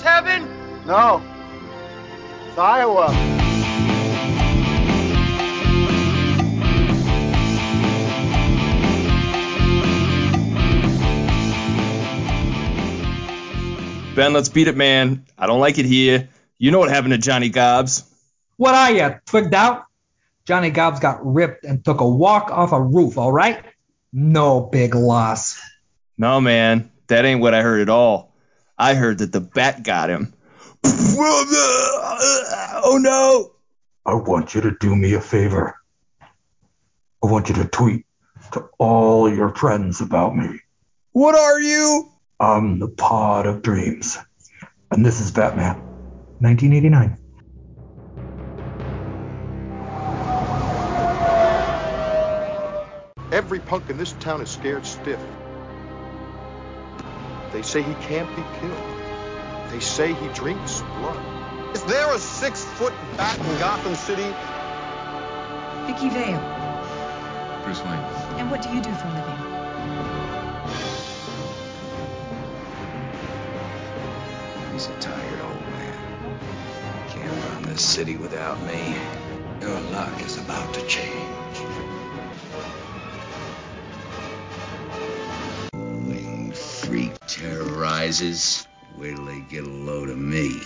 Texas heaven? No. It's Iowa. Ben, let's beat it, man. I don't like it here. You know what happened to Johnny Gobbs. What are you, twigged out? Johnny Gobbs got ripped and took a walk off a roof, all right? No big loss. No, man. That ain't what I heard at all. I heard that the bat got him. Oh, no. I want you to do me a favor. I want you to tweet to all your friends about me. What are you? I'm the Pod of Dreams, and this is Batman, 1989. Every punk in this town is scared stiff. They say he can't be killed. They say he drinks blood. Is there a 6-foot bat in Gotham City? Vicky Vale. Bruce Wayne. And what do you do for a living? He's a tired old man. Can't run this city without me. Your luck is about to change. Wing freak terrorizes. Wait till they get a load of me.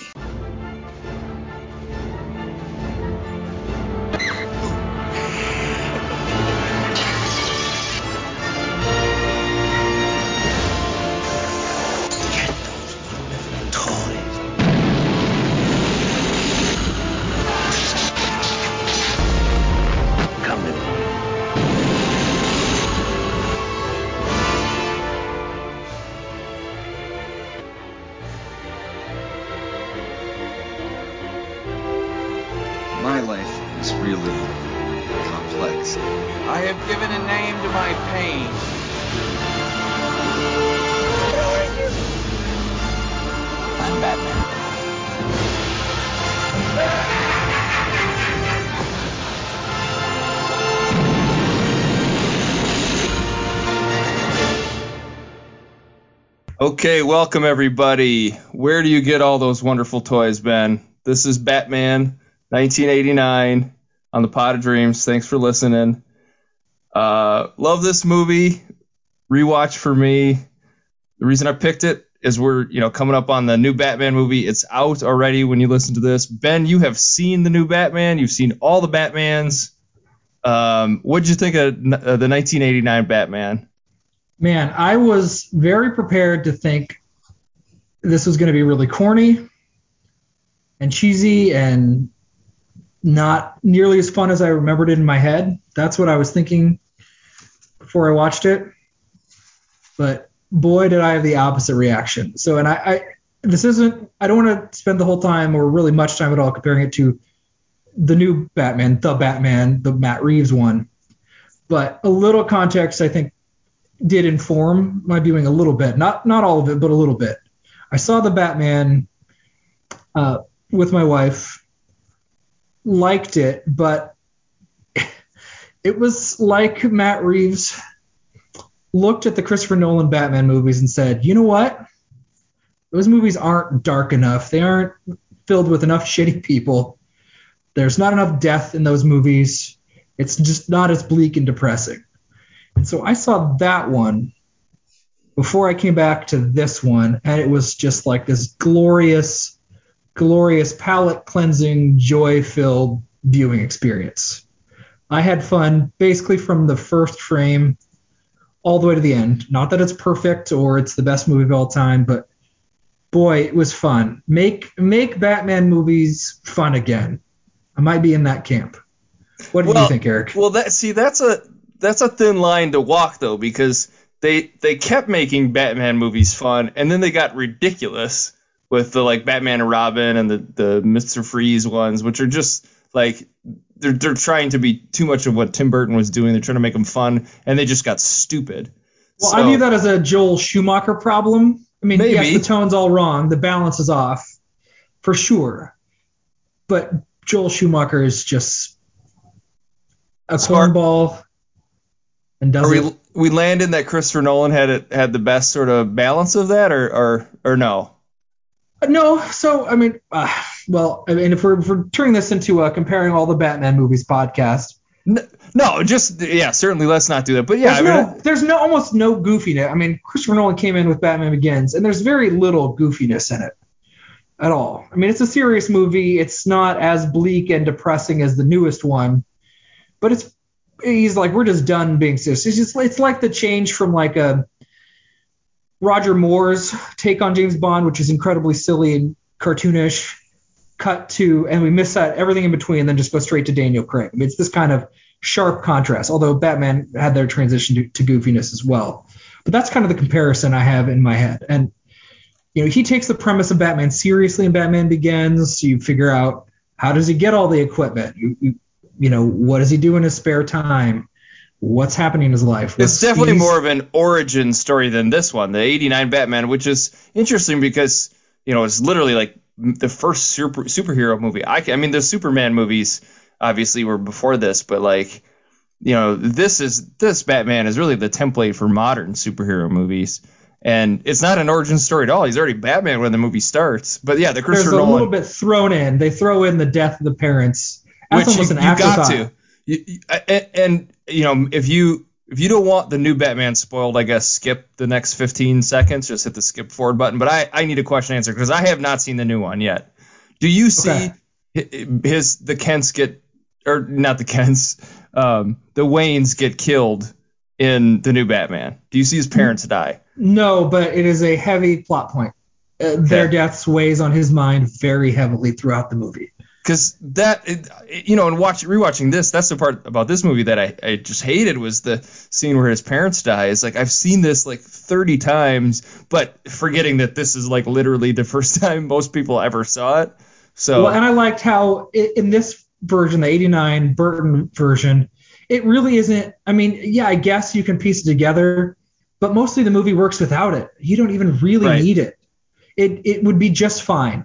Okay, welcome everybody. Where do you get all those wonderful toys, Ben? This is Batman, 1989, on the Pod of Dreams. Thanks for listening. Love this movie. Rewatch for me. The reason I picked it is we're, coming up on the new Batman movie. It's out already when you listen to this. Ben, you have seen the new Batman. You've seen all the Batmans. What did you think of the 1989 Batman? Man, I was very prepared to think this was going to be really corny and cheesy and not nearly as fun as I remembered it in my head. That's what I was thinking before I watched it. But boy, did I have the opposite reaction. So, and I don't want to spend the whole time or really much time at all comparing it to the new Batman, the Matt Reeves one. But a little context, I think, did inform my viewing a little bit, not all of it, but a little bit. I saw the Batman with my wife, liked it, but it was like Matt Reeves looked at the Christopher Nolan Batman movies and said, you know what? Those movies aren't dark enough. They aren't filled with enough shitty people. There's not enough death in those movies. It's just not as bleak and depressing. And so I saw that one before I came back to this one, and it was just like this glorious, glorious palate-cleansing, joy-filled viewing experience. I had fun basically from the first frame all the way to the end. Not that it's perfect or it's the best movie of all time, but boy, it was fun. Make Batman movies fun again. I might be in that camp. What did you think, Eric? Well, that's a thin line to walk, though, because they kept making Batman movies fun, and then they got ridiculous with the Batman and Robin and the Mr. Freeze ones, which are just they're trying to be too much of what Tim Burton was doing. They're trying to make them fun, and they just got stupid. Well, so, I view that as a Joel Schumacher problem. I mean, maybe. Yes, the tone's all wrong. The balance is off, for sure. But Joel Schumacher is just a cornball. We landed that Christopher Nolan had the best sort of balance of that, or no? No, so I mean, if we're turning this into comparing all the Batman movies podcast. No, just certainly let's not do that. But yeah, there's almost no goofiness. I mean, Christopher Nolan came in with Batman Begins, and there's very little goofiness in it at all. I mean, it's a serious movie. It's not as bleak and depressing as the newest one, but he's like, we're just done being serious. It's like the change from like a Roger Moore's take on James Bond, which is incredibly silly and cartoonish, cut to, and we miss out everything in between, and then just go straight to Daniel Craig. I mean, it's this kind of sharp contrast, although Batman had their transition to goofiness as well. But that's kind of the comparison I have in my head. And, you know, he takes the premise of Batman seriously in Batman Begins. You figure out, how does he get all the equipment? You know, what does he do in his spare time? What's happening in his life? It's definitely more of an origin story than this one, the 89 Batman, which is interesting because, you know, it's literally like the first superhero movie. I mean, the Superman movies obviously were before this, but like, you know, this Batman is really the template for modern superhero movies. And it's not an origin story at all. He's already Batman when the movie starts. But yeah, there's a little bit thrown in. They throw in the death of the parents. That's which almost an afterthought. You got to. You know, if you don't want the new Batman spoiled, I guess skip the next 15 seconds. Just hit the skip forward button. But I need a question answer because I have not seen the new one yet. Do you see the Kents get, or not the Kents, the Waynes get killed in the new Batman? Do you see his parents die? No, but it is a heavy plot point. Their deaths weighs on his mind very heavily throughout the movie. Because that, you know, and rewatching this, that's the part about this movie that I just hated was the scene where his parents die. It's like, I've seen this like 30 times, but forgetting that this is like literally the first time most people ever saw it. So, well, and I liked how in this version, the 89 Burton version, it really isn't. I mean, yeah, I guess you can piece it together, but mostly the movie works without it. You don't even really need it. It would be just fine.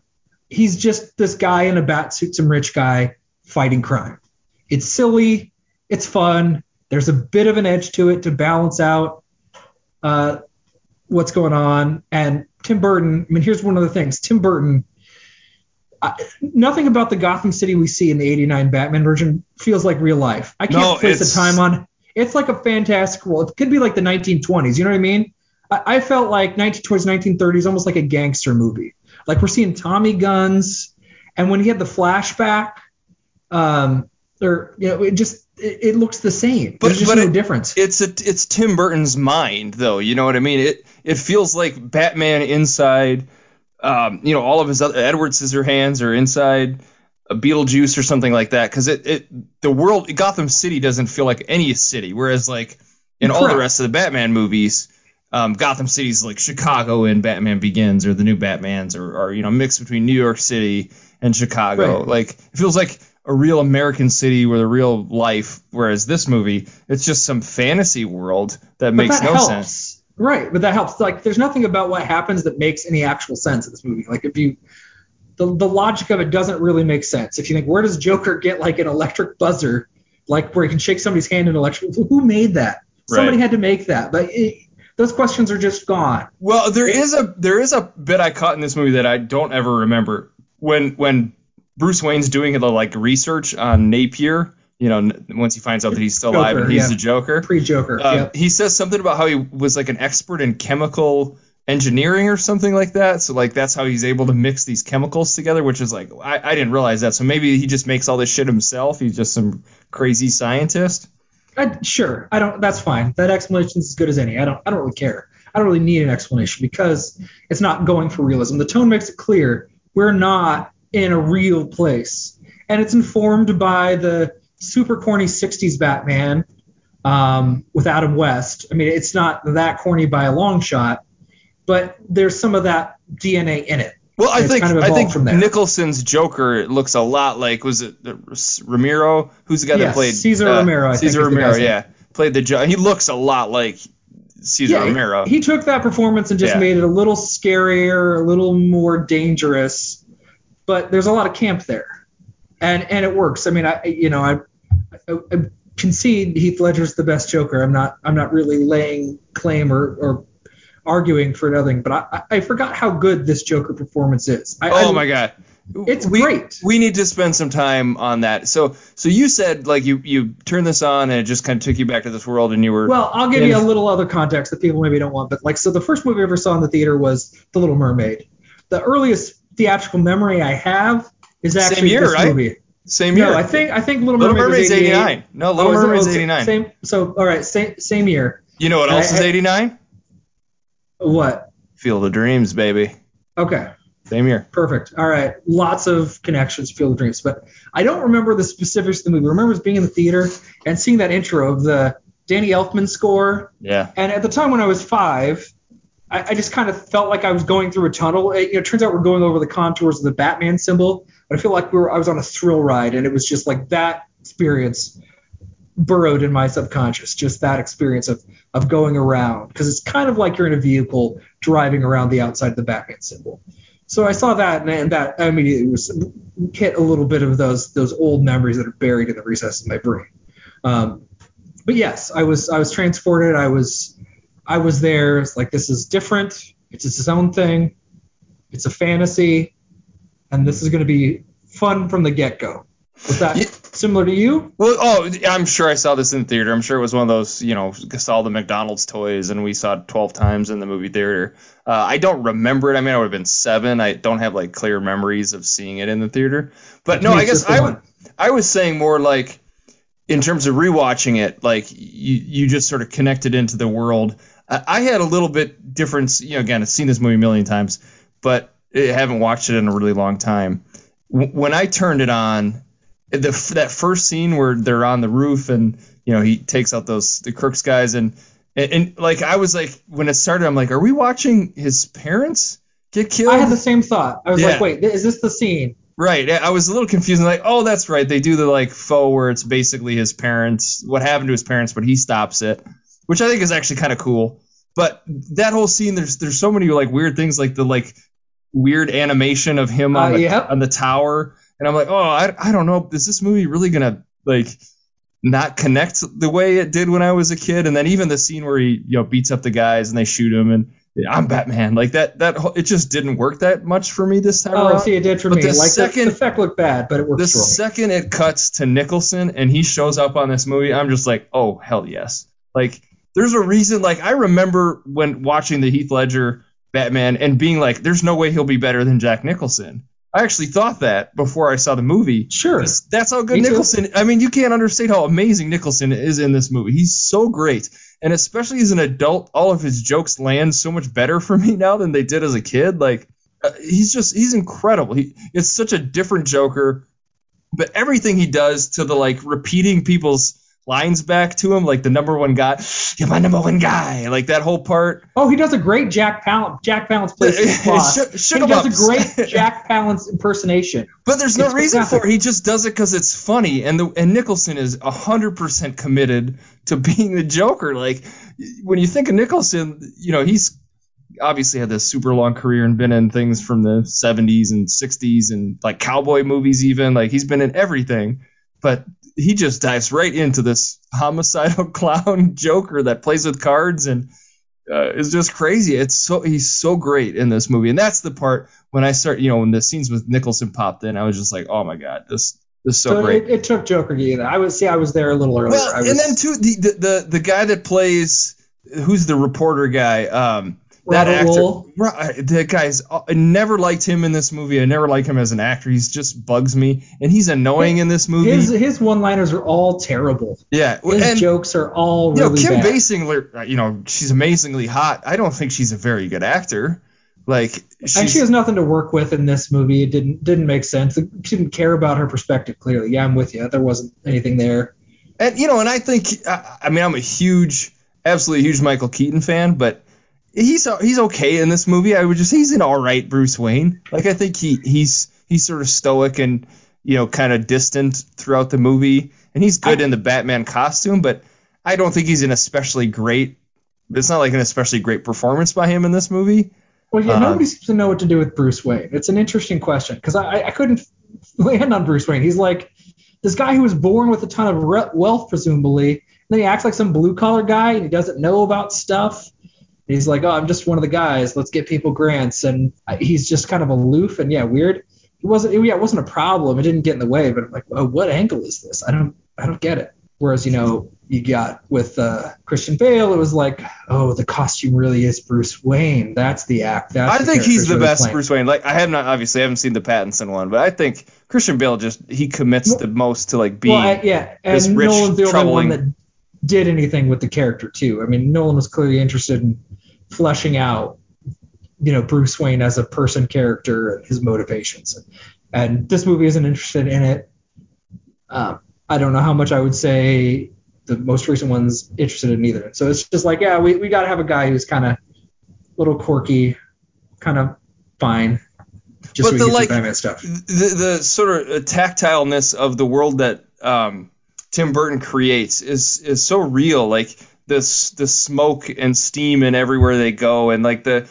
He's just this guy in a bat suit, some rich guy fighting crime. It's silly. It's fun. There's a bit of an edge to it to balance out what's going on. And Tim Burton, I mean, here's one of the things. Tim Burton, nothing about the Gotham City we see in the 89 Batman version feels like real life. I can't place the time on. It's like a fantastic world. It could be like the 1920s. You know what I mean? I felt like 1920s, 1930s, almost like a gangster movie. Like we're seeing Tommy guns, and when he had the flashback, it looks the same. There's no difference. It's Tim Burton's mind, though. You know what I mean? It feels like Batman inside, you know, all of his other Edward Scissorhands or inside a Beetlejuice or something like that. Because the world Gotham City doesn't feel like any city, whereas like in all the rest of the Batman movies. Gotham City's like Chicago in Batman Begins or the new Batmans or you know, mixed between New York City and Chicago. Right. Like it feels like a real American city with a real life, whereas this movie, it's just some fantasy world that makes no sense. Right, but that helps. Like there's nothing about what happens that makes any actual sense in this movie. Like if you the logic of it doesn't really make sense. If you think, where does Joker get like an electric buzzer, like where he can shake somebody's hand in electric, who made that? Right. Somebody had to make that. But those questions are just gone. Well, there is a bit I caught in this movie that I don't ever remember when Bruce Wayne's doing the like research on Napier. You know, once he finds out that he's still alive and he's the Joker, pre-Joker. He says something about how he was like an expert in chemical engineering or something like that. So like that's how he's able to mix these chemicals together, which is like I didn't realize that. So maybe he just makes all this shit himself. He's just some crazy scientist. That's fine. That explanation is as good as any. I don't really care. I don't really need an explanation because it's not going for realism. The tone makes it clear we're not in a real place, and it's informed by the super corny '60s Batman with Adam West. I mean, it's not that corny by a long shot, but there's some of that DNA in it. Well, I think Nicholson's Joker looks a lot like, was it Ramiro? Who's the guy that played Cesar Romero? Played the Joker. He looks a lot like Cesar Romero. He took that performance and just made it a little scarier, a little more dangerous. But there's a lot of camp there, and it works. I mean, I concede Heath Ledger's the best Joker. I'm not really laying claim or arguing for nothing, but I forgot how good this Joker performance is. My God. It's great. We need to spend some time on that. So you said like you turned this on and it just kind of took you back to this world and you were. Well, I'll give you a little other context that people maybe don't want, but so the first movie I ever saw in the theater was The Little Mermaid. The earliest theatrical memory I have is actually movie. Same year. No, I think Little Mermaid's 89. No, Little Mermaid's 89. Same. So all right, same year. You know what else is 89? What? Field of Dreams, baby. Okay. Same year. Perfect. All right. Lots of connections, Field of Dreams. But I don't remember the specifics of the movie. I remember being in the theater and seeing that intro of the Danny Elfman score. Yeah. And at the time when I was 5, I just kind of felt like I was going through a tunnel. It turns out we're going over the contours of the Batman symbol. But I feel like I was on a thrill ride, and it was just like that experience burrowed in my subconscious, just that experience of going around, because it's kind of like you're in a vehicle driving around the outside of the Batman symbol. So I saw that, and that I immediately hit a little bit of those old memories that are buried in the recesses of my brain. But yes, I was transported. I was there. It's like, this is different. It's its own thing. It's a fantasy, and this is going to be fun from the get-go. Was that similar to you? Well, I'm sure I saw this in the theater. I'm sure it was one of those, saw all the McDonald's toys, and we saw it 12 times in the movie theater. I don't remember it. I mean, I would have been 7. I don't have like clear memories of seeing it in the theater. But no, I guess I was saying more like in terms of rewatching it, like you just sort of connected into the world. I had a little bit different. Again, I've seen this movie a million times, but I haven't watched it in a really long time. When I turned it on, that first scene where they're on the roof and he takes out the crooks guys and like I was like, when it started, I'm like, are we watching his parents get killed? I had the same thought. I was like, wait, is this the scene? Right. I was a little confused. I'm like, oh, that's right. They do the like faux where it's basically his parents, what happened to his parents, but he stops it, which I think is actually kind of cool. But that whole scene, there's so many like weird things, like the like weird animation of him on the tower. And I'm like, oh, I don't know. Is this movie really going to like not connect the way it did when I was a kid? And then even the scene where he beats up the guys and they shoot him and I'm Batman, like that it just didn't work that much for me this time around. Oh, see, it did for me. Like the effect looked bad, but it worked. The second it cuts to Nicholson and he shows up on this movie, I'm just like, oh, hell yes. Like there's a reason. Like I remember when watching the Heath Ledger Batman and being like, there's no way he'll be better than Jack Nicholson. I actually thought that before I saw the movie. Sure. That's how good Nicholson – I mean, you can't understate how amazing Nicholson is in this movie. He's so great. And especially as an adult, all of his jokes land so much better for me now than they did as a kid. Like, he's incredible. It's such a different Joker. But everything he does to the, like, repeating people's lines back to him, like the number one guy, you're my number one guy, like that whole part. Oh, he does a great Jack Palance. Jack Palance plays his boss. He does a great Jack Palance impersonation. But there's no reason for it. He just does it because it's funny. And Nicholson is 100% committed to being the Joker. Like when you think of Nicholson, he's obviously had this super long career and been in things from the 70s and 60s and like cowboy movies even. Like he's been in everything. But he just dives right into this homicidal clown Joker that plays with cards and is just crazy. He's so great in this movie. And that's the part when I start, when the scenes with Nicholson popped in, I was just like, oh my God, this is so great. It took Joker to get it. I was there a little earlier. Well, and then too, the guy that plays, who's the reporter guy, that actor, the guys, I never liked him in this movie. I never liked him as an actor. He just bugs me, and he's annoying in this movie. His one-liners are all terrible. Yeah, his jokes are all really Kim bad. Kim Basinger, she's amazingly hot. I don't think she's a very good actor. Like, and she has nothing to work with in this movie. It didn't make sense. She didn't care about her perspective clearly. Yeah, I'm with you. There wasn't anything there. And and I think, I mean, I'm a absolutely huge Michael Keaton fan, but. He's okay in this movie. He's an all right Bruce Wayne. Like I think he's sort of stoic and kind of distant throughout the movie, and he's good in the Batman costume. But I don't think he's an especially great. It's not like an especially great performance by him in this movie. Well, yeah, nobody seems to know what to do with Bruce Wayne. It's an interesting question because I couldn't land on Bruce Wayne. He's like this guy who was born with a ton of wealth, presumably, and then he acts like some blue collar guy and he doesn't know about stuff. He's like, oh, I'm just one of the guys. Let's get people grants. And he's just kind of aloof and, yeah, weird. It wasn't a problem. It didn't get in the way. But I'm like, oh, what angle is this? I don't get it. Whereas, you know, you got with Christian Bale, it was like, oh, the costume really is Bruce Wayne. That's the act. I think he's the best Bruce Wayne. Like, I haven't seen the Pattinson one, but I think Christian Bale he commits the most to like being this rich, Nolan's the only one that did anything with the character too. I mean, Nolan was clearly interested in fleshing out, you know, Bruce Wayne as a person, character, and his motivations. And this movie isn't interested in it. I don't know how much I would say the most recent one's interested in either. So it's just like, yeah, we got to have a guy who's kind of a little quirky, kind of fine. Just but so we can do Batman stuff. The sort of tactileness of the world that Tim Burton creates is so real. Like the smoke and steam and everywhere they go, and like like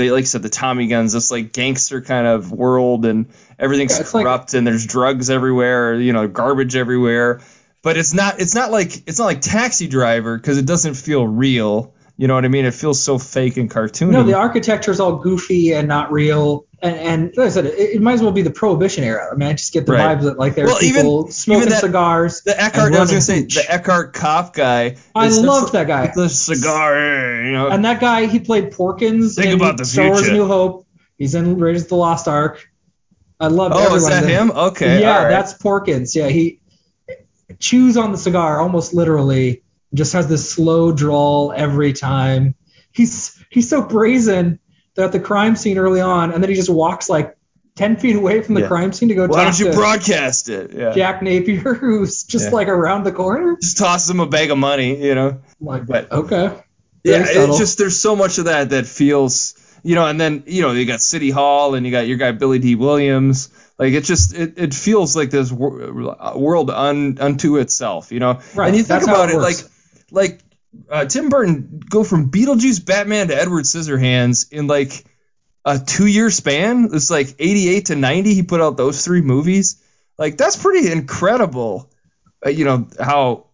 I said, the Tommy guns, this like gangster kind of world, and everything's corrupt, like, and there's drugs everywhere, you know, garbage everywhere. But it's not like Taxi Driver, because it doesn't feel real. You know what I mean? It feels so fake and cartoony. No, the architecture is all goofy and not real. And like I said, it might as well be the Prohibition era. I mean, I just get the vibe that like there are people smoking cigars. The Eckhart, I was gonna say, the Eckhart Kopp guy. I love that guy. The cigar, you know. And that guy, he played Porkins. Think about the future. Star Wars: New Hope. He's in Raiders of the Lost Ark. I love. Oh, is that him? Okay. Yeah, that's Porkins. Yeah, he chews on the cigar almost literally. Just has this slow drawl every time. He's so brazen. At the crime scene early on, and then he just walks like 10 feet away from the crime scene to go. Why don't you broadcast it? Yeah. Jack Napier, who's just like around the corner. Just toss him a bag of money, you know. Like, but, okay. Yeah, it's just there's so much of that feels, you know. And then you know you got City Hall, and you got your guy Billy D. Williams. Like it just it feels like this world unto itself, you know. Right. And you think about it, like. Tim Burton go from Beetlejuice, Batman to Edward Scissorhands in like a 2-year span. It's like 88 to 90. He put out those 3 movies. Like that's pretty incredible. You know how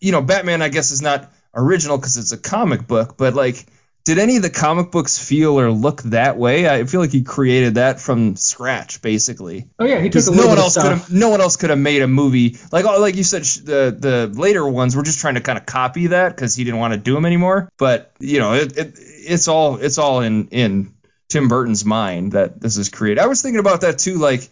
you know Batman I guess is not original because it's a comic book, but like did any of the comic books feel or look that way? I feel like he created that from scratch basically. Oh yeah, he took a little bit of stuff. No one else could have made a movie like you said. The later ones were just trying to kind of copy that because he didn't want to do them anymore. But you know, it's all in Tim Burton's mind that this is created. I was thinking about that too. Like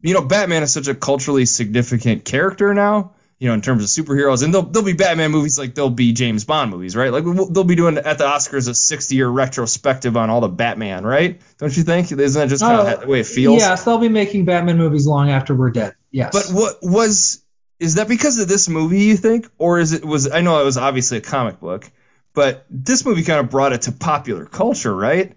you know, Batman is such a culturally significant character now. You know, in terms of superheroes, and there'll be Batman movies like there'll be James Bond movies, right? Like they'll be doing at the Oscars a 60-year retrospective on all the Batman, right? Don't you think? Isn't that just kind of the way it feels? Yes, they'll be making Batman movies long after we're dead. Yes. But is that because of this movie? You think, or was I know it was obviously a comic book, but this movie kind of brought it to popular culture, right?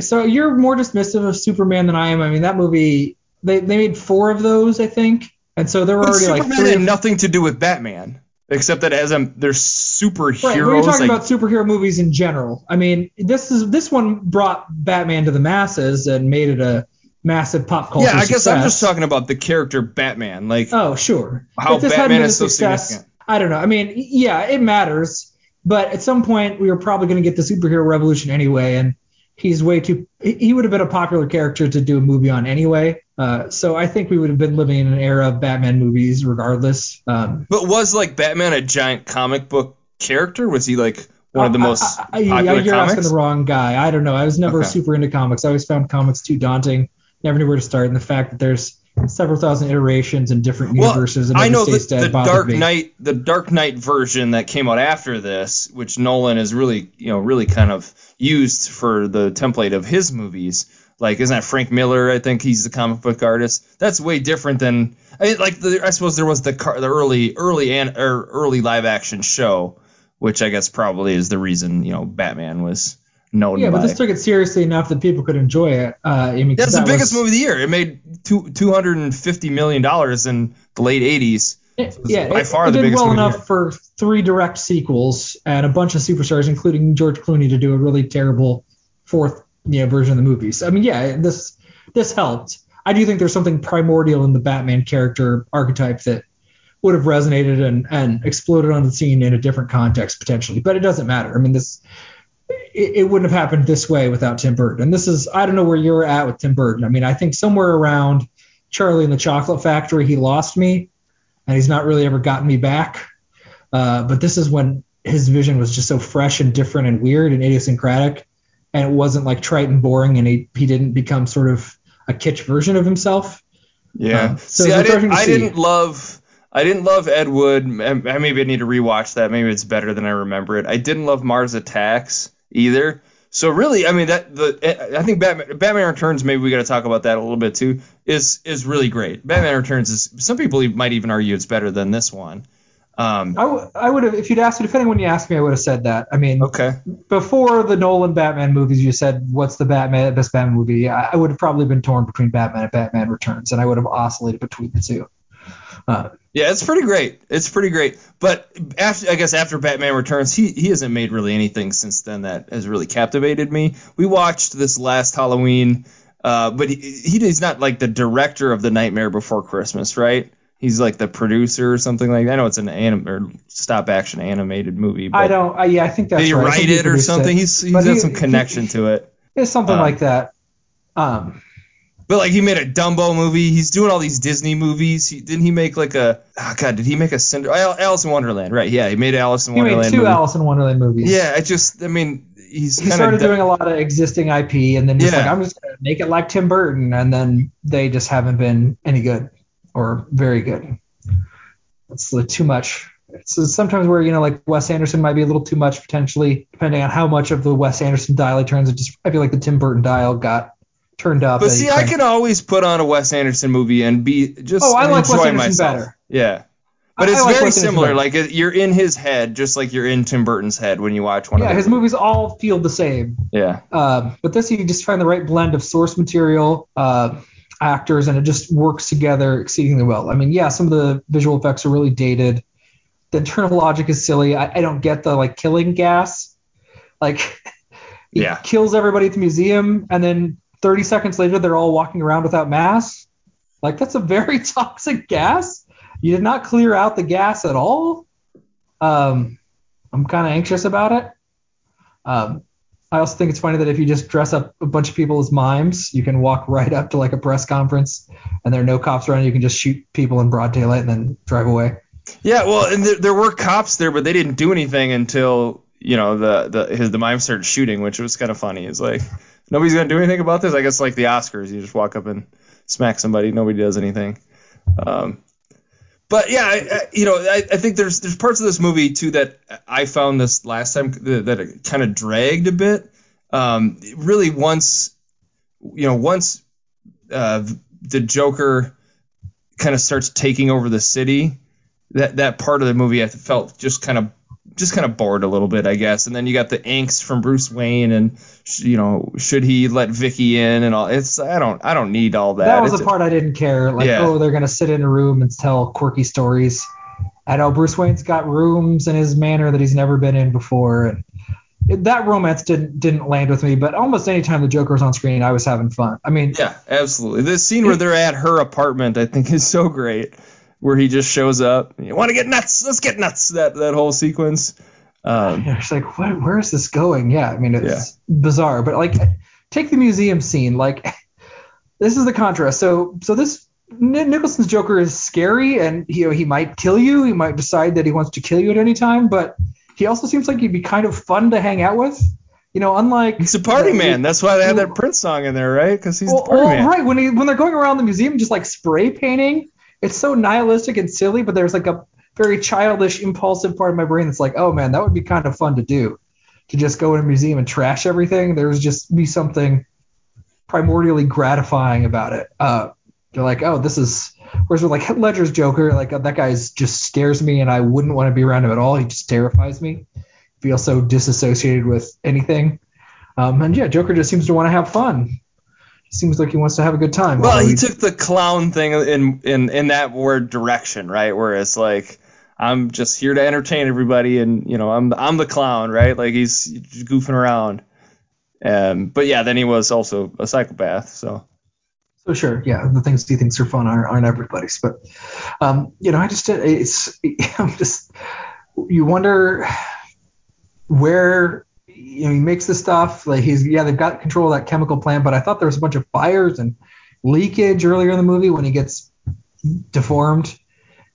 So you're more dismissive of Superman than I am. I mean, that movie they made 4 of those, I think. And so there were already Superman like had nothing to do with Batman except that they're superheroes. Right, we're talking about superhero movies in general. I mean, this one brought Batman to the masses and made it a massive pop culture success. Yeah, I guess I'm just talking about the character Batman. Like, oh, sure, how Batman is so significant. I don't know. I mean, yeah, it matters, but at some point we were probably going to get the superhero revolution anyway, and he's way too. He would have been a popular character to do a movie on anyway. So I think we would have been living in an era of Batman movies regardless. But was like Batman a giant comic book character? Was he like one of the most popular you're comics? Asking the wrong guy. I don't know. I was never super into comics. I always found comics too daunting. Never knew where to start. And the fact that there's several thousand iterations in different universes. And I know the Dark Knight version that came out after this, which Nolan is really kind of used for the template of his movies. Like, isn't that Frank Miller? I think he's the comic book artist. That's way different than I suppose there was the early live action show, which I guess probably is the reason, you know, Batman was known by. Yeah, but this took it seriously enough that people could enjoy it. I mean, that's the biggest movie of the year. It made $250 million in the late 80s. It did well enough for 3 direct sequels and a bunch of superstars, including George Clooney, to do a really terrible 4th version of the movie. So, I mean, yeah, this helped. I do think there's something primordial in the Batman character archetype that would have resonated and exploded on the scene in a different context potentially, but it doesn't matter. I mean, it wouldn't have happened this way without Tim Burton. And this is, I don't know where you're at with Tim Burton. I mean, I think somewhere around Charlie and the Chocolate Factory, he lost me, and he's not really ever gotten me back. But this is when his vision was just so fresh and different and weird and idiosyncratic, and it wasn't like trite and boring, and he didn't become sort of a kitsch version of himself. Yeah. I didn't love Ed Wood. Maybe I need to rewatch that. Maybe it's better than I remember it. I didn't love Mars Attacks either. So really, I mean, I think Batman Returns, maybe we got to talk about that a little bit too, is really great. Batman Returns is, some people might even argue it's better than this one. I would have, if you'd asked me, depending on when you asked me, I would have said that. I mean, okay. Before the Nolan Batman movies, you said, what's the best Batman movie? I would have probably been torn between Batman and Batman Returns, and I would have oscillated between the two. Yeah, it's pretty great. It's pretty great. But after Batman Returns, he hasn't made really anything since then that has really captivated me. We watched this last Halloween, but he's not like the director of The Nightmare Before Christmas, right? He's like the producer or something like that. I know it's an stop-action animated movie. But I don't. I think that's right. Did he write it or something? He's got some connection to it. It's something like that. But like he made a Dumbo movie. He's doing all these Disney movies. Alice in Wonderland? Right. Yeah, he made Alice in Wonderland. He made two Alice in Wonderland movies. Yeah, he started doing a lot of existing IP, and then he's like, I'm just gonna make it like Tim Burton, and then they just haven't been any good or very good. It's too much. So sometimes where, like Wes Anderson might be a little too much potentially, depending on how much of the Wes Anderson dial he turns. I feel like the Tim Burton dial got turned up. But see, I can always put on a Wes Anderson movie and be just enjoy myself. Better. Yeah. But it's very similar. Like you're in his head, just like you're in Tim Burton's head when you watch one of them. Yeah, his movies all feel the same. Yeah. But this, you just find the right blend of source material, actors, and it just works together exceedingly well. I mean, yeah, some of the visual effects are really dated. The internal logic is silly. I don't get the killing gas. He kills everybody at the museum, and then 30 seconds later, they're all walking around without masks. That's a very toxic gas. You did not clear out the gas at all. I'm kind of anxious about it. I also think it's funny that if you just dress up a bunch of people as mimes, you can walk right up to a press conference and there are no cops around. You can just shoot people in broad daylight and then drive away. Yeah, well, and there were cops there, but they didn't do anything until, the mime started shooting, which was kind of funny. It's like, nobody's going to do anything about this. I guess like the Oscars, you just walk up and smack somebody. Nobody does anything. But yeah, I think there's parts of this movie too that I found this last time that it kind of dragged a bit. Really once the Joker kind of starts taking over the city, that part of the movie I felt just kind of bored a little bit, I guess. And then you got the angst from Bruce Wayne and, should he let Vicky in and all. I don't need all that. That was the part I didn't care. They're going to sit in a room and tell quirky stories. I know Bruce Wayne's got rooms in his manor that he's never been in before. And that romance didn't land with me, but almost any time the Joker was on screen, I was having fun. I mean, yeah, absolutely. This scene where they're at her apartment, I think is so great. Where he just shows up. You want to get nuts? Let's get nuts. That whole sequence. It's like, where is this going? Yeah, I mean, it's bizarre. But take the museum scene. This is the contrast. So this Nicholson's Joker is scary, and he might kill you. He might decide that he wants to kill you at any time. But he also seems like he'd be kind of fun to hang out with. Unlike it's a party man. That's why they had that Prince song in there, right? Because he's the party man. Right. When they're going around the museum, just spray painting. It's so nihilistic and silly, but there's a very childish, impulsive part of my brain that's like, oh man, that would be kind of fun to do, to just go in a museum and trash everything. There would just be something primordially gratifying about it. They're like, oh, this is. Whereas with Ledger's Joker, that guy just scares me, and I wouldn't want to be around him at all. He just terrifies me. I feel so disassociated with anything. Joker just seems to want to have fun. Seems like he wants to have a good time. Well, he took the clown thing in that word direction, right? Where it's like, I'm just here to entertain everybody, and I'm the clown, right? He's goofing around. But yeah, then he was also a psychopath. So sure, yeah, the things he thinks are fun aren't everybody's. But I'm just you wonder where you know, he makes the stuff. Like they've got control of that chemical plant, but I thought there was a bunch of fires and leakage earlier in the movie when he gets deformed.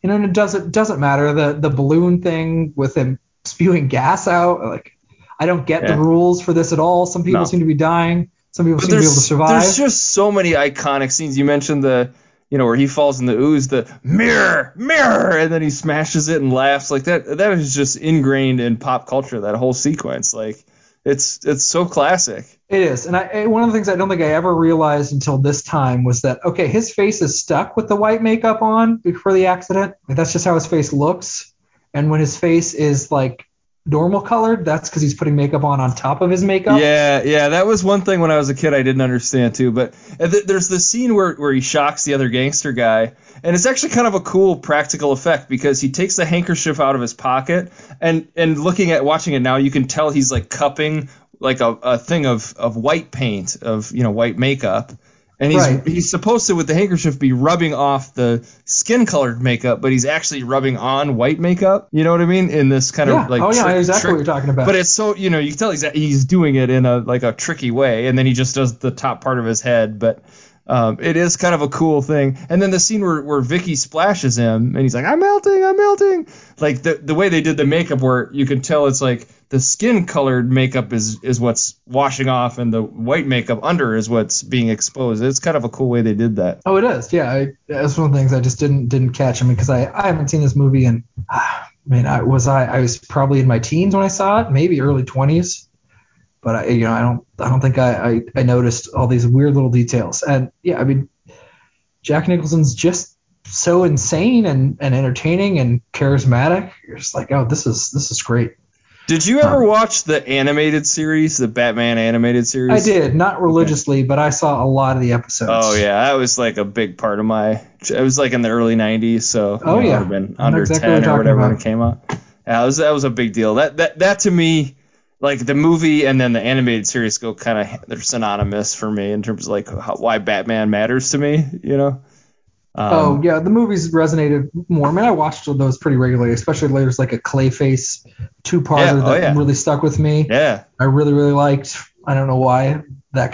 You know, and it doesn't matter. The balloon thing with him spewing gas out, like I don't get the rules for this at all. Some people seem to be dying. Some people seem to be able to survive. There's just so many iconic scenes. You mentioned the, you know, where he falls in the ooze, the mirror, mirror, and then he smashes it and laughs like that. That is just ingrained in pop culture, that whole sequence. Like it's so classic. It is. And one of the things I don't think I ever realized until this time was that, okay, his face is stuck with the white makeup on before the accident. Like, that's just how his face looks. And when his face is like normal colored, that's because he's putting makeup on top of his makeup. Yeah, that was one thing when I was a kid I didn't understand too. But there's the scene where he shocks the other gangster guy, and it's actually kind of a cool practical effect because he takes the handkerchief out of his pocket, and watching it now, you can tell he's like cupping like a thing of white paint, of, you know, white makeup. And he's supposed to, with the handkerchief, be rubbing off the skin-colored makeup, but he's actually rubbing on white makeup. You know what I mean? In this kind of like trick, what you're talking about. But it's so, you know, you can tell he's doing it in a tricky way, and then he just does the top part of his head. But it is kind of a cool thing. And then the scene where Vicky splashes him, and he's like, I'm melting. Like the way they did the makeup, where you can tell it's like the skin-colored makeup is what's washing off, and the white makeup under is what's being exposed. It's kind of a cool way they did that. Oh, it is. Yeah, that's one of the things I just didn't catch. I mean, because I haven't seen this movie in, I was probably in my teens when I saw it, maybe early 20s. But I don't think I noticed all these weird little details. And yeah, I mean, Jack Nicholson's just so insane and entertaining and charismatic. You're just like, oh, this is great. Did you ever watch the animated series, the Batman animated series? I did, not religiously, but I saw a lot of the episodes. Oh, yeah, that was like a big part of it was like in the early 90s, so I would have been under 10 or whatever when it came out. Yeah, that was a big deal. That to me, like the movie and then the animated series go kind of, they're synonymous for me in terms of like why Batman matters to me, you know? The movies resonated more. I mean, I watched those pretty regularly, especially there's like a Clayface two-parter really stuck with me. Yeah, I really, really liked. I don't know why that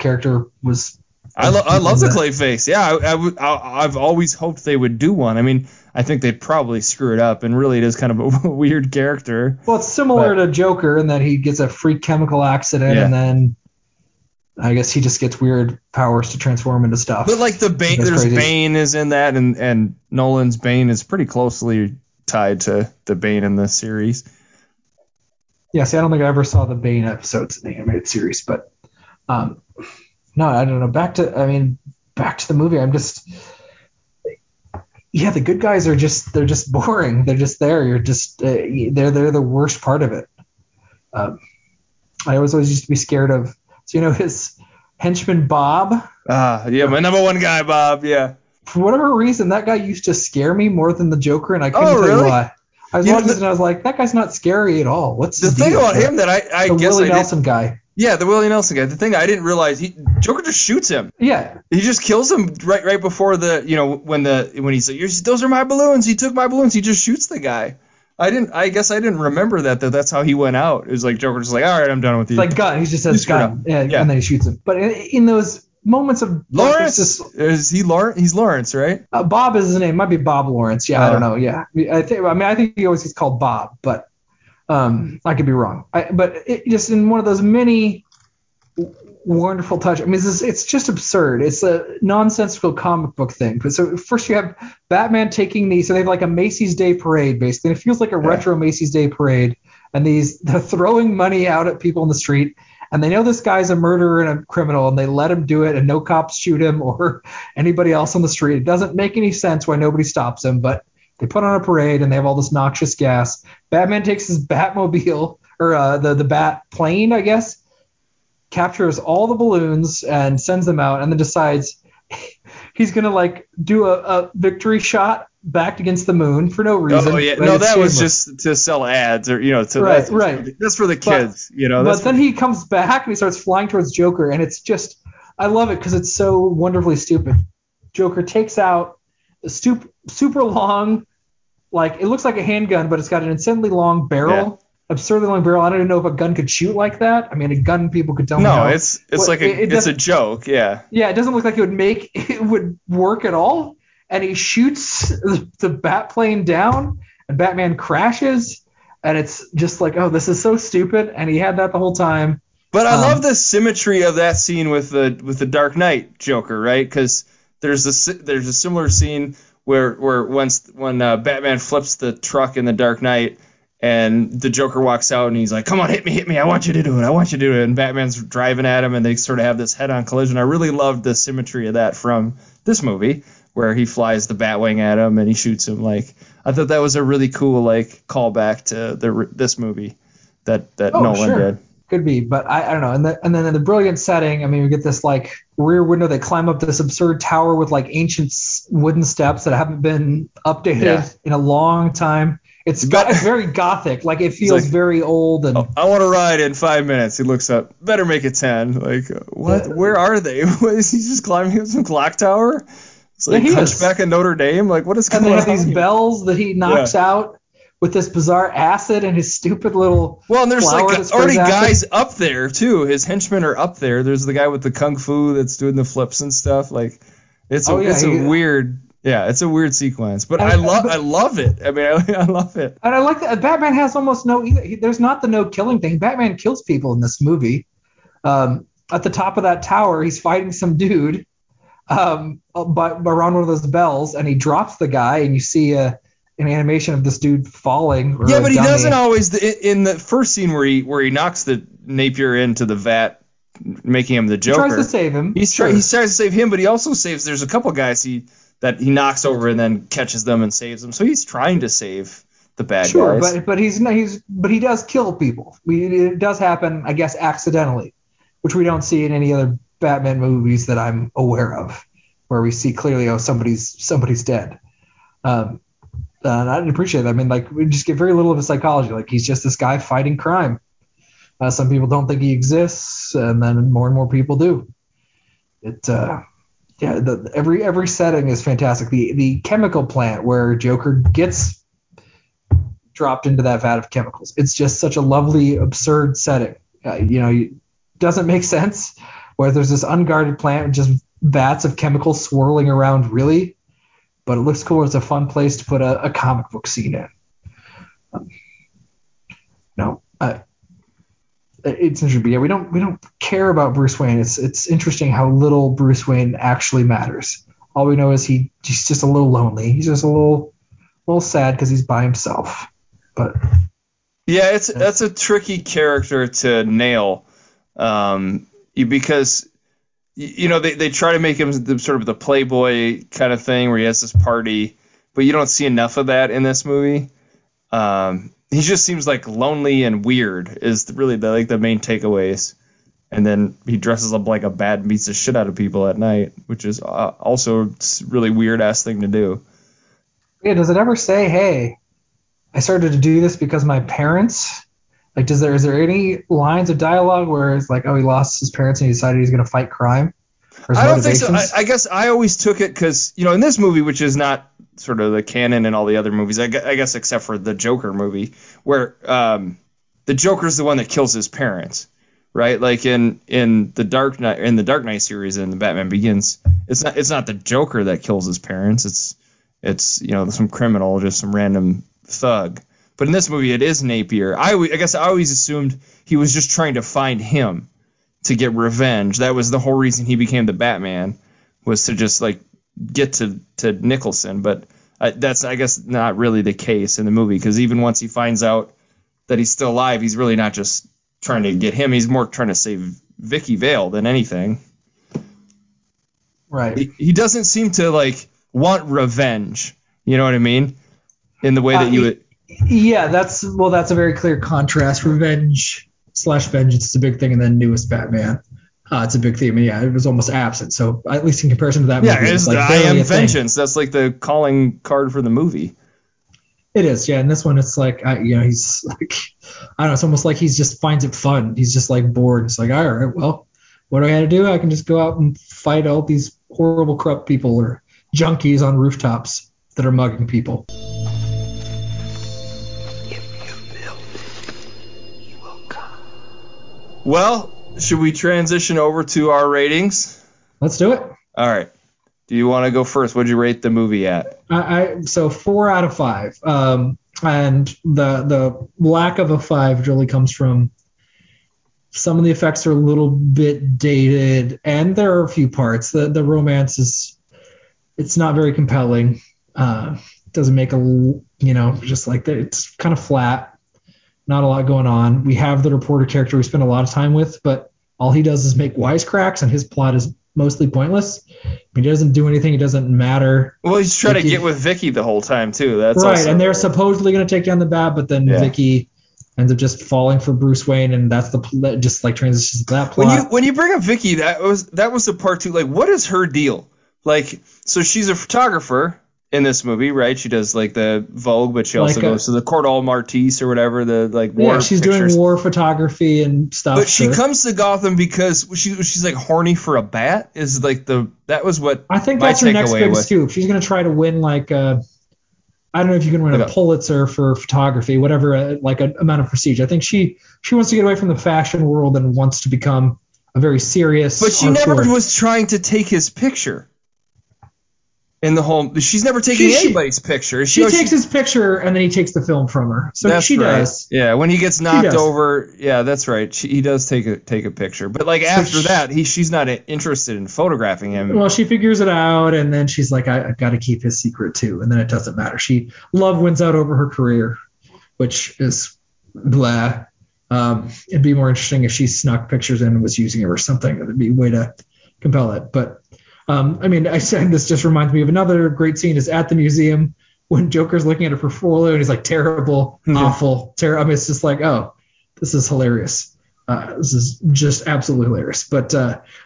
character was. I love the Clayface. Yeah, I've always hoped they would do one. I mean, I think they'd probably screw it up, and really it is kind of a weird character. Well, it's similar to Joker in that he gets a freak chemical accident and then I guess he just gets weird powers to transform into stuff. But like the Bane, Bane is in that, and Nolan's Bane is pretty closely tied to the Bane in the series. Yeah, see, I don't think I ever saw the Bane episodes in the animated series, but I don't know. Back to the movie. I'm just, the good guys are just, they're just boring. They're just there. You're just, they're the worst part of it. I always used to be scared of. So, you know, his henchman Bob. My number one guy, Bob. Yeah. For whatever reason, that guy used to scare me more than the Joker, and I couldn't tell you why. I was watching this and I was like, that guy's not scary at all. What's the thing about him that I guess Willie Nelson guy? Yeah, the Willie Nelson guy. The thing I didn't realize, Joker just shoots him. Yeah. He just kills him right before the, you know, when he's like, those are my balloons. He took my balloons. He just shoots the guy. I guess I didn't remember that that's how he went out. It was like Joker just like, all right, I'm done with you. It's like gun. He just says gun. Yeah, and then he shoots him. But in those moments of Lawrence, is he Lawrence? He's Lawrence, right? Bob is his name. Might be Bob Lawrence. Yeah, I don't know. Yeah, I think he always gets called Bob, but I could be wrong. But it, just in one of those many wonderful touch. I mean, it's just absurd. It's a nonsensical comic book thing. But so first you have Batman taking so they have like a Macy's Day Parade, basically. And it feels like a retro Macy's Day Parade. And they're throwing money out at people in the street. And they know this guy's a murderer and a criminal, and they let him do it, and no cops shoot him or anybody else on the street. It doesn't make any sense why nobody stops him, but they put on a parade, and they have all this noxious gas. Batman takes his Batmobile, or the Bat plane, I guess, captures all the balloons and sends them out, and then decides he's going to like do a victory shot backed against the moon for no reason. Oh, yeah. No, that was just to sell ads or, you know, that's for the kids, you know. But then he comes back and he starts flying towards Joker, and it's just, I love it because it's so wonderfully stupid. Joker takes out a super long, like it looks like a handgun, but it's got an insanely long barrel. absurdly long barrel. I don't even know if a gun could shoot like that. I mean, a gun, people could tell me. No, it's like it's a joke. Yeah. Yeah, it doesn't look like it would work at all. And he shoots the bat plane down, and Batman crashes, and it's just like, oh, this is so stupid. And he had that the whole time. But I love the symmetry of that scene with the Dark Knight Joker, right? Because there's a similar scene where when Batman flips the truck in the Dark Knight. And the Joker walks out and he's like, come on, hit me. I want you to do it. And Batman's driving at him and they sort of have this head-on collision. I really loved the symmetry of that from this movie where he flies the Batwing at him and he shoots him. Like, I thought that was a really cool like callback to this movie that Nolan did. Could be, but I don't know. And then in the brilliant setting, I mean, we get this like rear window. They climb up this absurd tower with like ancient wooden steps that haven't been updated in a long time. It's very gothic. Like it feels like, very old. And I want to ride in 5 minutes. He looks up. Better make it 10. Like what? Where are they? Is he just climbing up some clock tower? It's like Hunchback of Notre Dame. Like what is going on? And they have these bells that he knocks out with this bizarre acid and his stupid little and there's like already guys up there too. His henchmen are up there. There's the guy with the kung fu that's doing the flips and stuff. Like it's a weird sequence, but I love it. I mean, I love it. And I like that Batman has almost there's not the no killing thing. Batman kills people in this movie. At the top of that tower, he's fighting some dude around one of those bells, and he drops the guy, and you see an animation of this dude falling. Yeah, but he doesn't always. In the first scene where he knocks the napier into the vat, making him the Joker. He tries to save him. He tries to save him, but he also saves. There's a couple guys that he knocks over and then catches them and saves them. So he's trying to save the bad guys. Sure, but he does kill people. It does happen, I guess, accidentally, which we don't see in any other Batman movies that I'm aware of, where we see clearly, oh, somebody's dead. And I didn't appreciate that. I mean, like we just get very little of his psychology. Like he's just this guy fighting crime. Some people don't think he exists, and then more and more people do. Yeah, every setting is fantastic. The chemical plant where Joker gets dropped into that vat of chemicals. It's just such a lovely, absurd setting. It doesn't make sense where there's this unguarded plant with just vats of chemicals swirling around, really. But it looks cool. It's a fun place to put a comic book scene in. It's interesting. Yeah, we don't care about Bruce Wayne. It's interesting how little Bruce Wayne actually matters. All we know is he's just a little lonely. He's just a little sad because he's by himself. But yeah, that's a tricky character to nail, because they try to make him sort of the playboy kind of thing where he has this party, but you don't see enough of that in this movie. He just seems like lonely and weird is really the main takeaways. And then he dresses up like a bat and beats the shit out of people at night, which is also a really weird-ass thing to do. Yeah, does it ever say, hey, I started to do this because my parents? Like, is there any lines of dialogue where it's like, oh, he lost his parents and he decided he's going to fight crime? I don't think so. I guess I always took it because, in this movie, which is not sort of the canon in all the other movies, I guess except for the Joker movie, where the Joker's the one that kills his parents, right? Like in the Dark Knight series and the Batman Begins, it's not the Joker that kills his parents. It's some criminal, just some random thug. But in this movie, it is Napier. I guess I always assumed he was just trying to find him. To get revenge. That was the whole reason he became the Batman, was to just like get to Nicholson. But that's, I guess, not really the case in the movie, because even once he finds out that he's still alive, he's really not just trying to get him. He's more trying to save Vicky Vale than anything. Right. He doesn't seem to like want revenge. You know what I mean? In the way that you would. Yeah, that's a very clear contrast. Revenge / vengeance is a big thing, and then newest Batman, it's a big theme. Yeah, it was almost absent. So at least in comparison to that movie, it's like I am vengeance. That's like the calling card for the movie. It is, yeah. And this one, it's like he's like, I don't know. It's almost like he just finds it fun. He's just like bored. It's like, all right, well, what do I got to do? I can just go out and fight all these horrible, corrupt people or junkies on rooftops that are mugging people. Well, should we transition over to our ratings? Let's do it. All right. Do you want to go first? What'd you rate the movie at? So 4 out of 5. And the lack of a 5 really comes from some of the effects are a little bit dated, and there are a few parts. The romance is, it's not very compelling. Doesn't make a, just like that. It's kind of flat. Not a lot going on. We have the reporter character we spend a lot of time with, but all he does is make wisecracks, and his plot is mostly pointless. He doesn't do anything. It doesn't matter. Well, he's trying to get with Vicky the whole time too. That's right. And they're supposedly going to take down the bad, but then Vicky ends up just falling for Bruce Wayne, and that's the just like transitions to that plot. When you bring up Vicky, that was the part too. Like, what is her deal? Like, so she's a photographer in this movie, right? She does like the Vogue, but she also goes to the Cordal Martis or whatever, the war she's pictures. Doing war photography and stuff. But she comes to Gotham because she's like horny for a bat. Is like that was what I think that's her next big scoop. She's gonna try to win like a, I don't know if you can win a Pulitzer for photography, whatever, like an amount of prestige. I think she wants to get away from the fashion world and wants to become a very serious. But she never was trying to take his picture. In the whole, she's never taking anybody's picture. She takes his picture, and then he takes the film from her. So she does. Yeah, when he gets knocked over, yeah, that's right. He does take a picture, but like after that, she's not interested in photographing him. Well, she figures it out, and then she's like, I've got to keep his secret too. And then it doesn't matter. Love wins out over her career, which is blah. It'd be more interesting if she snuck pictures in and was using it or something. That'd be a way to compel it, but. I said this just reminds me of another great scene is at the museum when Joker's looking at a portfolio and he's like, terrible, awful, terrible. I mean, it's just like, oh, this is hilarious. This is just absolutely hilarious. But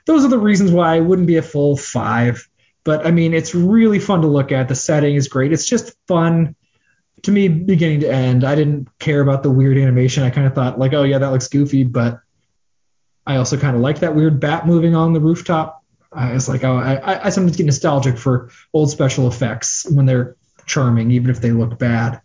those are the reasons why I wouldn't be a full 5. But, I mean, it's really fun to look at. The setting is great. It's just fun to me beginning to end. I didn't care about the weird animation. I kind of thought like, oh, yeah, that looks goofy. But I also kind of liked that weird bat moving on the rooftop. It's like, oh, I sometimes get nostalgic for old special effects when they're charming, even if they look bad.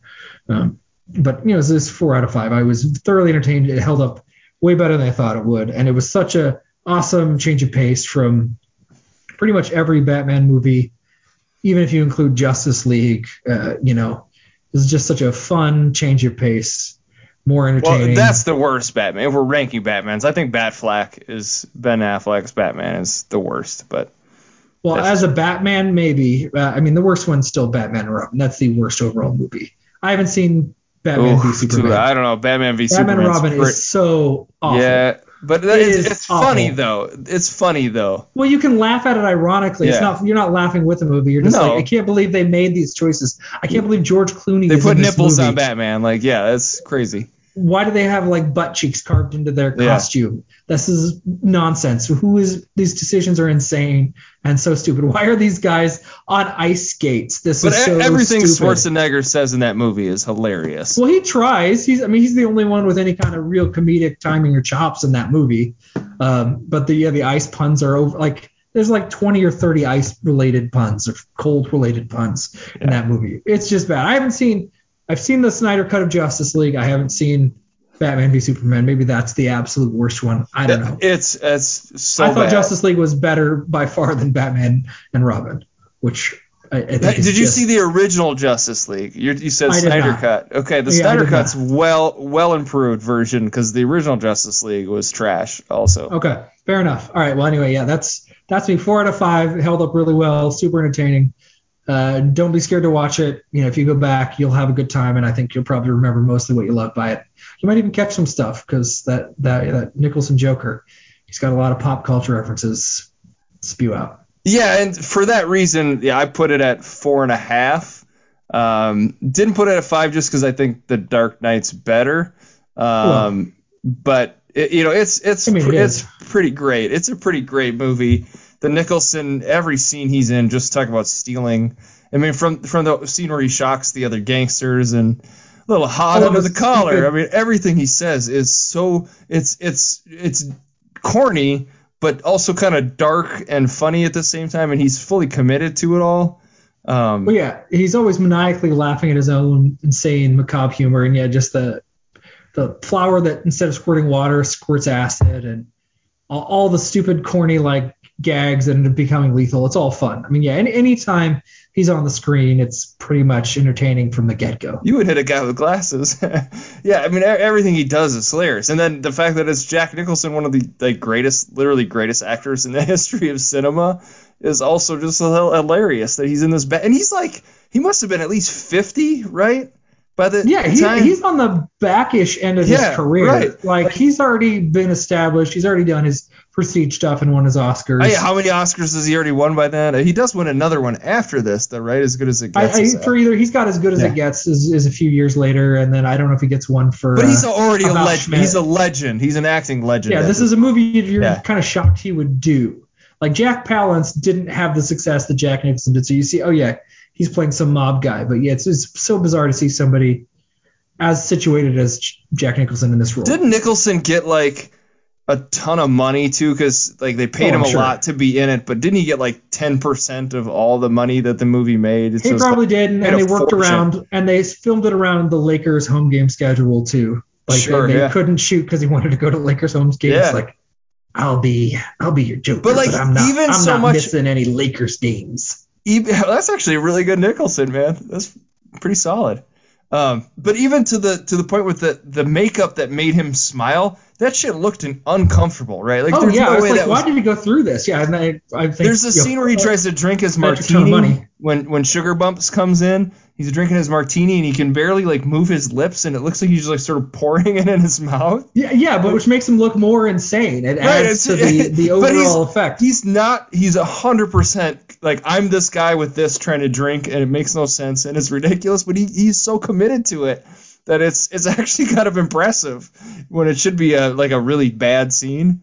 But, this is 4 out of 5. I was thoroughly entertained. It held up way better than I thought it would. And it was such a awesome change of pace from pretty much every Batman movie, even if you include Justice League. This is just such a fun change of pace. More entertaining. Well, that's the worst Batman. If we're ranking Batmans, I think Batflack is Ben Affleck's Batman is the worst. But well, as a Batman, maybe. The worst one's still Batman and Robin. That's the worst overall movie. I haven't seen Batman v Superman. I don't know. Batman v Superman. Batman and Robin is so awful. Yeah, but it's funny though. It's funny though. Well, you can laugh at it ironically. Yeah. It's not you're not laughing with the movie. You're just like, I can't believe they made these choices. I can't believe George Clooney. They put nipples on Batman. Like, yeah, that's crazy. Why do they have like butt cheeks carved into their costume? This is nonsense. These decisions are insane and so stupid. Why are these guys on ice skates? Everything Schwarzenegger says in that movie is hilarious. Well, he tries. He's the only one with any kind of real comedic timing or chops in that movie. But the ice puns are over. Like there's like 20 or 30 ice related puns or cold related puns in that movie. It's just bad. I've seen the Snyder Cut of Justice League. I haven't seen Batman v Superman. Maybe that's the absolute worst one. I don't know. It's so bad. I thought Justice League was better by far than Batman and Robin, which I think Did you see the original Justice League? You said Snyder Cut. Okay, the Snyder Cut's well improved version because the original Justice League was trash also. Okay, fair enough. All right, well, anyway, yeah, that's me. 4 out of 5. It held up really well. Super entertaining. Don't be scared to watch it. If you go back, you'll have a good time, and I think you'll probably remember mostly what you loved by it. You might even catch some stuff because that Nicholson Joker, he's got a lot of pop culture references spew out. Yeah, and for that reason, I put it at 4.5. Didn't put it at 5 just because I think The Dark Knight's better. But it's pretty great. It's a pretty great movie. The Nicholson, every scene he's in, just talk about stealing. From the scene where he shocks the other gangsters and a little hot under the collar. Everything he says is so it's corny, but also kind of dark and funny at the same time. And he's fully committed to it all. He's always maniacally laughing at his own insane macabre humor, and just the the flower that instead of squirting water squirts acid, and all the stupid corny like gags that end up becoming lethal. It's all fun. I mean, yeah, any time he's on the screen, it's pretty much entertaining from the get-go. You would hit a guy with glasses. Yeah, I mean, everything he does is hilarious. And then the fact that it's Jack Nicholson, one of the greatest, literally greatest actors in the history of cinema, is also just hilarious that he's in this and he's like, he must have been at least 50, right? He's on the back-ish end of his career. Right. Like, he's already been established. He's already done his prestige stuff and won his Oscars. How many Oscars has he already won by then? He does win another one after this, though, right? As Good as It Gets. He's got As Good as It Gets is a few years later, and then I don't know if he gets one for. But he's already a legend. He's a legend. He's an acting legend. Yeah, this is a movie you're kind of shocked he would do. Like, Jack Palance didn't have the success that Jack Nicholson did, so you see, he's playing some mob guy, but it's so bizarre to see somebody as situated as Jack Nicholson in this role. Didn't Nicholson get a ton of money too? Because they paid him a lot to be in it, but didn't he get 10% of all the money that the movie made? He probably did, and they worked around, and they filmed it around the Lakers home game schedule too. They couldn't shoot because he wanted to go to Lakers home games. Yeah. I'll be your Joker, but I'm not missing any Lakers games. That's actually a really good Nicholson, man. That's pretty solid. But even to the point with the makeup that made him smile, that shit looked uncomfortable, right? Why did he go through this? Yeah, and I think there's a scene where he tries to drink his martini when Sugar Bumps comes in. He's drinking his martini and he can barely move his lips, and it looks like he's just sort of pouring it in his mouth. Yeah, but which makes him look more insane. It adds to the overall effect. He's 100% I'm this guy with this trying to drink, and it makes no sense and it's ridiculous, but he's so committed to it that it's actually kind of impressive when it should be a really bad scene.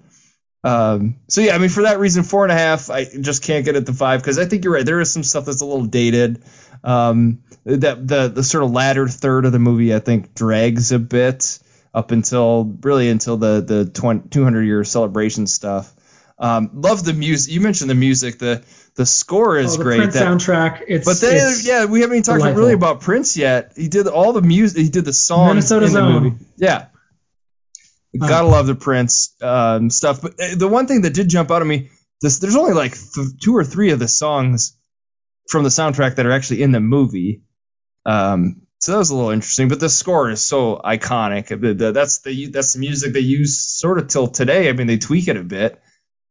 I mean, for that reason, 4.5, I just can't get it to 5 because I think you're right. There is some stuff that's a little dated. That the sort of latter third of the movie, I think, drags a bit up until the 200-year celebration stuff. Love the music. You mentioned the music. The score is great. Prince soundtrack. We haven't even talked really about Prince yet. He did all the music. He did the songs Minnesota's in the movie. Yeah. Gotta love the Prince stuff. But the one thing that did jump out at me, there's only two or three of the songs from the soundtrack that are actually in the movie. So that was a little interesting. But the score is so iconic. That's the music they use sort of till today. I mean, they tweak it a bit.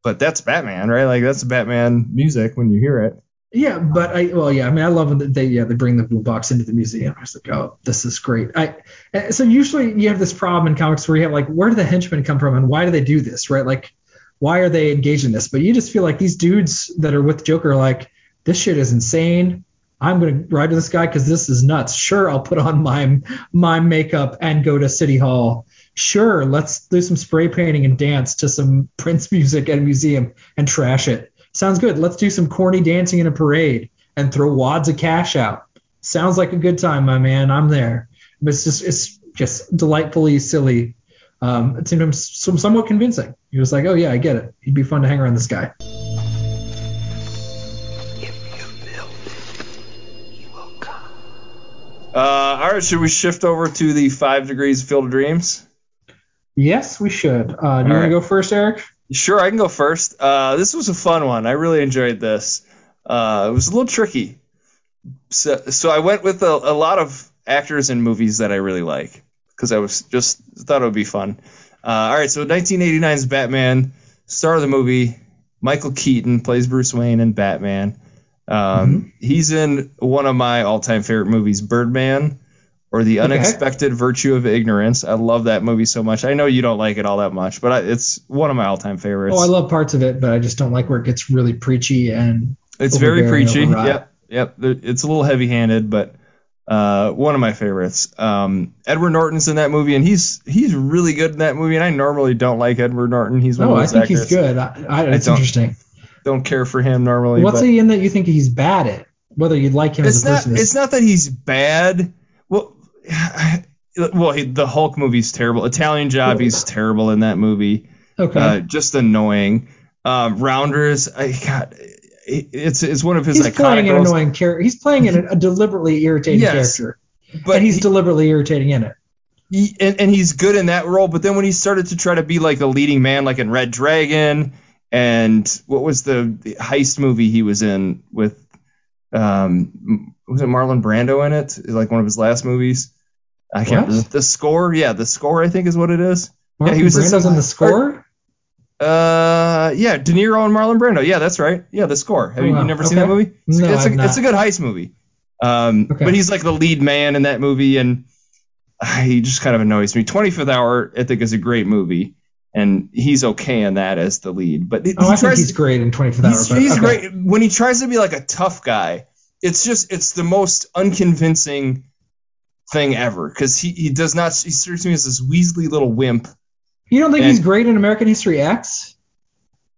But that's Batman, right? That's Batman music when you hear it. Yeah, but I love when they bring the blue box into the museum. I was oh, this is great. So usually you have this problem in comics where you have where do the henchmen come from and why do they do this, right? Why are they engaged in this? But you just feel these dudes that are with Joker are this shit is insane. I'm gonna ride with this guy because this is nuts. Sure, I'll put on my makeup and go to City Hall. Sure, let's do some spray painting and dance to some Prince music at a museum and trash it. Sounds good. Let's do some corny dancing in a parade and throw wads of cash out. Sounds like a good time, my man. I'm there. But it's just delightfully silly. It seemed somewhat convincing. He was oh yeah, I get it. He'd be fun to hang around this guy. All right, should we shift over to the 5 degrees of Field of Dreams? Yes, we should. Do you want to go first, Eric? Sure, I can go first. This was a fun one. I really enjoyed this. It was a little tricky. So I went with a lot of actors in movies that I really like because I was just thought it would be fun. All right, so 1989's Batman, star of the movie, Michael Keaton plays Bruce Wayne and Batman. He's in one of my all-time favorite movies, Birdman, or The Unexpected Virtue of Ignorance. I love that movie so much. I know you don't like it all that much, but it's one of my all-time favorites. Oh, I love parts of it, but I just don't like where it gets really preachy and it's very preachy. Yep. It's a little heavy-handed, but one of my favorites. Edward Norton's in that movie, and he's really good in that movie. And I normally don't like Edward Norton. He's one of those actors. He's good. It's interesting. Don't care for him normally. What's he in that you think he's bad at? Whether you'd like him as a person. It's not that he's bad. Well, the Hulk movie's terrible. Italian Job, he's terrible in that movie. Okay. Just annoying. Rounders, it's one of his iconic roles. Annoying character. He's playing in a deliberately irritating character, but he's deliberately irritating in it. And he's good in that role. But then when he started to try to be like a leading man, like in Red Dragon, and what was the heist movie he was in with, was it Marlon Brando in it? Like one of his last movies. I can't remember. The Score. Yeah, The Score, I think is what it is. Marlon yeah, he was Brando's in The Score? Yeah, De Niro and Marlon Brando. Yeah, that's right. Yeah, The Score. Have you never seen that movie? No, it's a good heist movie. But he's like the lead man in that movie, and he just kind of annoys me. 25th Hour, I think, is a great movie, and he's okay in that as the lead. But I think he's great in 25th Hour. He's great when he tries to be like a tough guy. It's the most unconvincing thing ever, because he does not. He strikes me as this weaselly little wimp. You don't think he's great in American History X?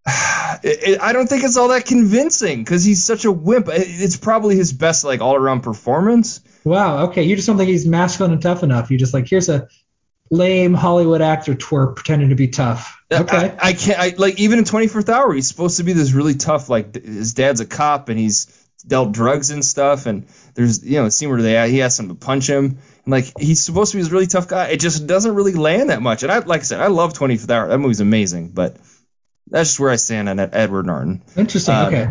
I don't think it's all that convincing because he's such a wimp. It's probably his best like all around performance. Wow. Okay. You just don't think he's masculine and tough enough. You just like, here's a lame Hollywood actor twerp pretending to be tough. Okay. I can't. Like even in 24th Hour, he's supposed to be this really tough. Like his dad's a cop and he's dealt drugs and stuff. And there's a scene where he asks him to punch him. And like he's supposed to be this really tough guy. It just doesn't really land that much. And I love 25th Hour. That movie's amazing. But that's just where I stand on Edward Norton. Interesting. Okay.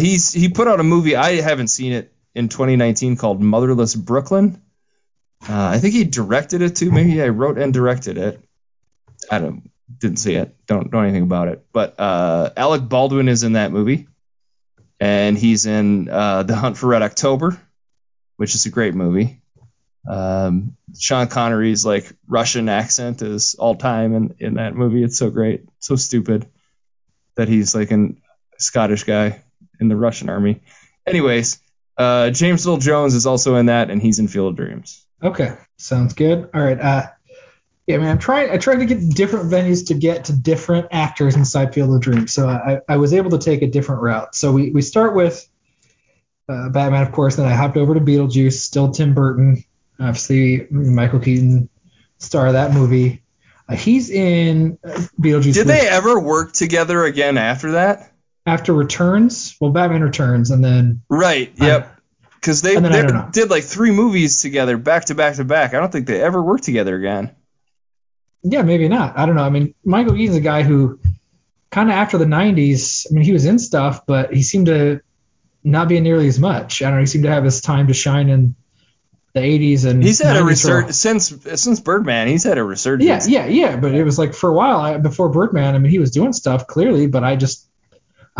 He put out a movie. I haven't seen it. In 2019 called Motherless Brooklyn. I think he directed it too. Maybe I wrote and directed it. I didn't see it. Don't know anything about it. But Alec Baldwin is in that movie. And he's in The Hunt for Red October, which is a great movie. Sean Connery's like Russian accent is all time in that movie. It's so great. So stupid that he's like a Scottish guy in the Russian army. Anyways, James Earl Jones is also in that, and he's in Field of Dreams. Okay, sounds good. All right. Yeah, man, I tried to get different venues to get to different actors inside Field of Dreams, so I was able to take a different route. So we start with Batman, of course, then I hopped over to Beetlejuice, still Tim Burton. Obviously, Michael Keaton, star of that movie. He's in Beetlejuice. Did they ever work together again after that? After Returns, Batman Returns, and then yep, because they did like three movies together, back to back to back. I don't think they ever worked together again. Yeah, maybe not. I don't know. I mean, Michael Keaton's a guy who, kind of after the '90s, I mean, he was in stuff, but he seemed to not be in nearly as much. I don't know. He seemed to have his time to shine in the '80s and he's had a resurgence since Birdman. He's had a resurgence. Yeah. But it was like for a while before Birdman. I mean, he was doing stuff clearly, but I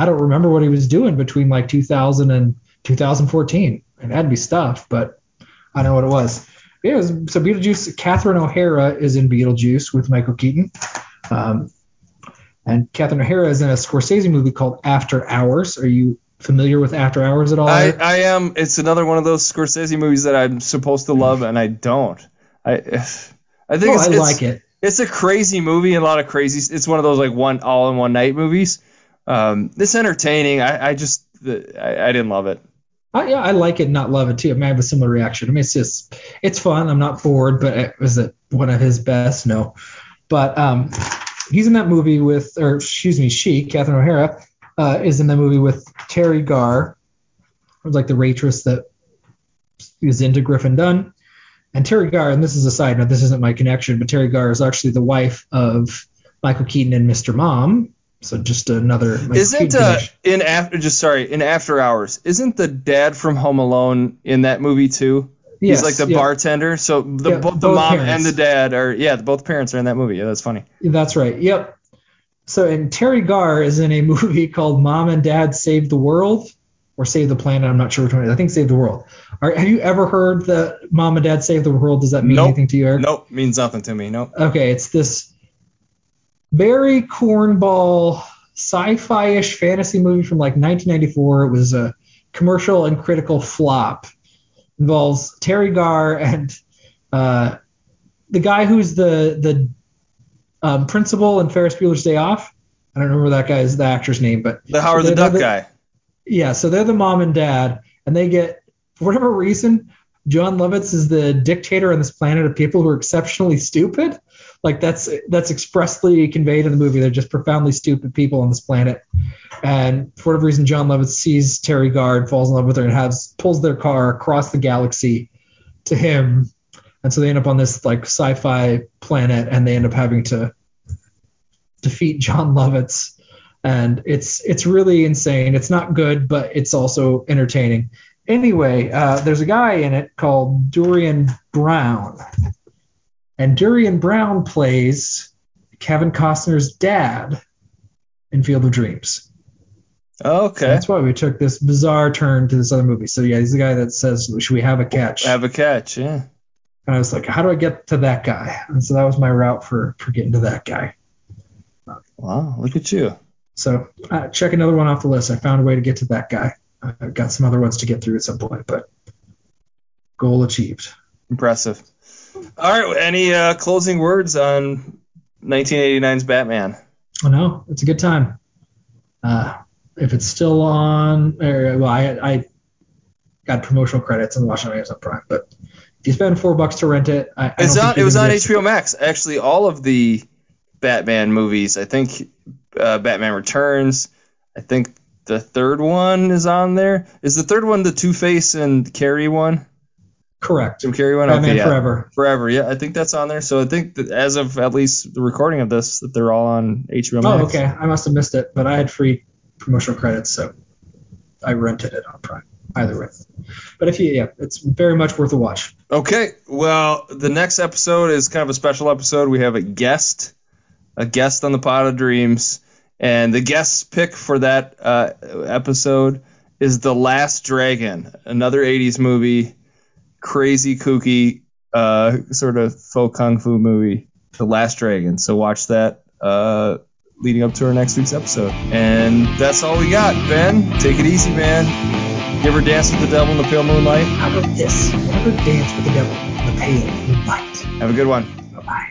don't remember what he was doing between like 2000 and 2014. And that'd be stuff, but I don't know what it was. So Beetlejuice, Catherine O'Hara is in Beetlejuice with Michael Keaton. And Catherine O'Hara is in a Scorsese movie called After Hours. Are you familiar with After Hours at all? I am. It's another one of those Scorsese movies that I'm supposed to love, and I don't. I like it. It's a crazy movie, and a lot of crazy. It's one of those like one all in one night movies. It's entertaining. I didn't love it. I like it, not love it too. I mean, I have a similar reaction. I mean, it's fun. I'm not bored, but was it one of his best? No. But he's in that movie Catherine O'Hara is in that movie with Terry Garr, like the waitress that is into Griffin Dunn. And Terry Garr, and this is a side note, this isn't my connection, but Terry Garr is actually the wife of Michael Keaton and Mr. Mom. So just another. Isn't in After Hours? Isn't the dad from Home Alone in that movie too? Yes, he's like the bartender. So both the mom parents. And the dad are both parents are in that movie. Yeah, that's funny. That's right. Yep. So and Terry Garr is in a movie called Mom and Dad Save the World or Save the Planet. I'm not sure which one it is. I think Save the World. Have you ever heard the Mom and Dad Save the World? Does that mean anything to you, Eric? Nope, means nothing to me. Nope. Okay, it's this very cornball sci-fi-ish fantasy movie from like 1994. It was a commercial and critical flop. Involves Terry Garr and the guy who's the principal in Ferris Bueller's Day Off. I don't remember that guy's the actor's name, but the Howard the Duck guy. Yeah, so they're the mom and dad, and they get for whatever reason. John Lovitz is the dictator on this planet of people who are exceptionally stupid. Like that's expressly conveyed in the movie. They're just profoundly stupid people on this planet. And for whatever reason, John Lovitz sees Terry Garr, falls in love with her, and pulls their car across the galaxy to him. And so they end up on this like sci-fi planet, and they end up having to defeat John Lovitz. And it's really insane. It's not good, but it's also entertaining. Anyway, there's a guy in it called Dorian Brown. And Dorian Brown plays Kevin Costner's dad in Field of Dreams. Okay. And that's why we took this bizarre turn to this other movie. So, yeah, he's the guy that says, should we have a catch? Have a catch, yeah. And I was like, how do I get to that guy? And so that was my route for getting to that guy. Wow, look at you. So check another one off the list. I found a way to get to that guy. I've got some other ones to get through at some point, but goal achieved. Impressive. All right, any closing words on 1989's Batman? Oh, no, it's a good time. If it's still on, I got promotional credits and watched it on Amazon Prime, but if you spend $4 to rent it, it was on HBO Max. Actually, all of the Batman movies, I think Batman Returns, I think the third one is on there. Is the third one the Two-Face and Carrie one? Correct. Jim Carrey one? Batman Forever. Forever, yeah. I think that's on there. So I think that as of at least the recording of this, that they're all on HBO Max. Oh, okay. I must have missed it, but I had free promotional credits, so I rented it on Prime. Either way. But it's very much worth a watch. Okay. Well, the next episode is kind of a special episode. We have a guest on the Pod of Dreams, and the guest's pick for that episode is The Last Dragon, another 80s movie, crazy, kooky, sort of faux kung fu movie, The Last Dragon. So watch that leading up to our next week's episode. And that's all we got, Ben. Take it easy, man. You ever dance with the devil in the pale moonlight? How about this? You ever dance with the devil in the pale moonlight? Have a good one. Bye-bye.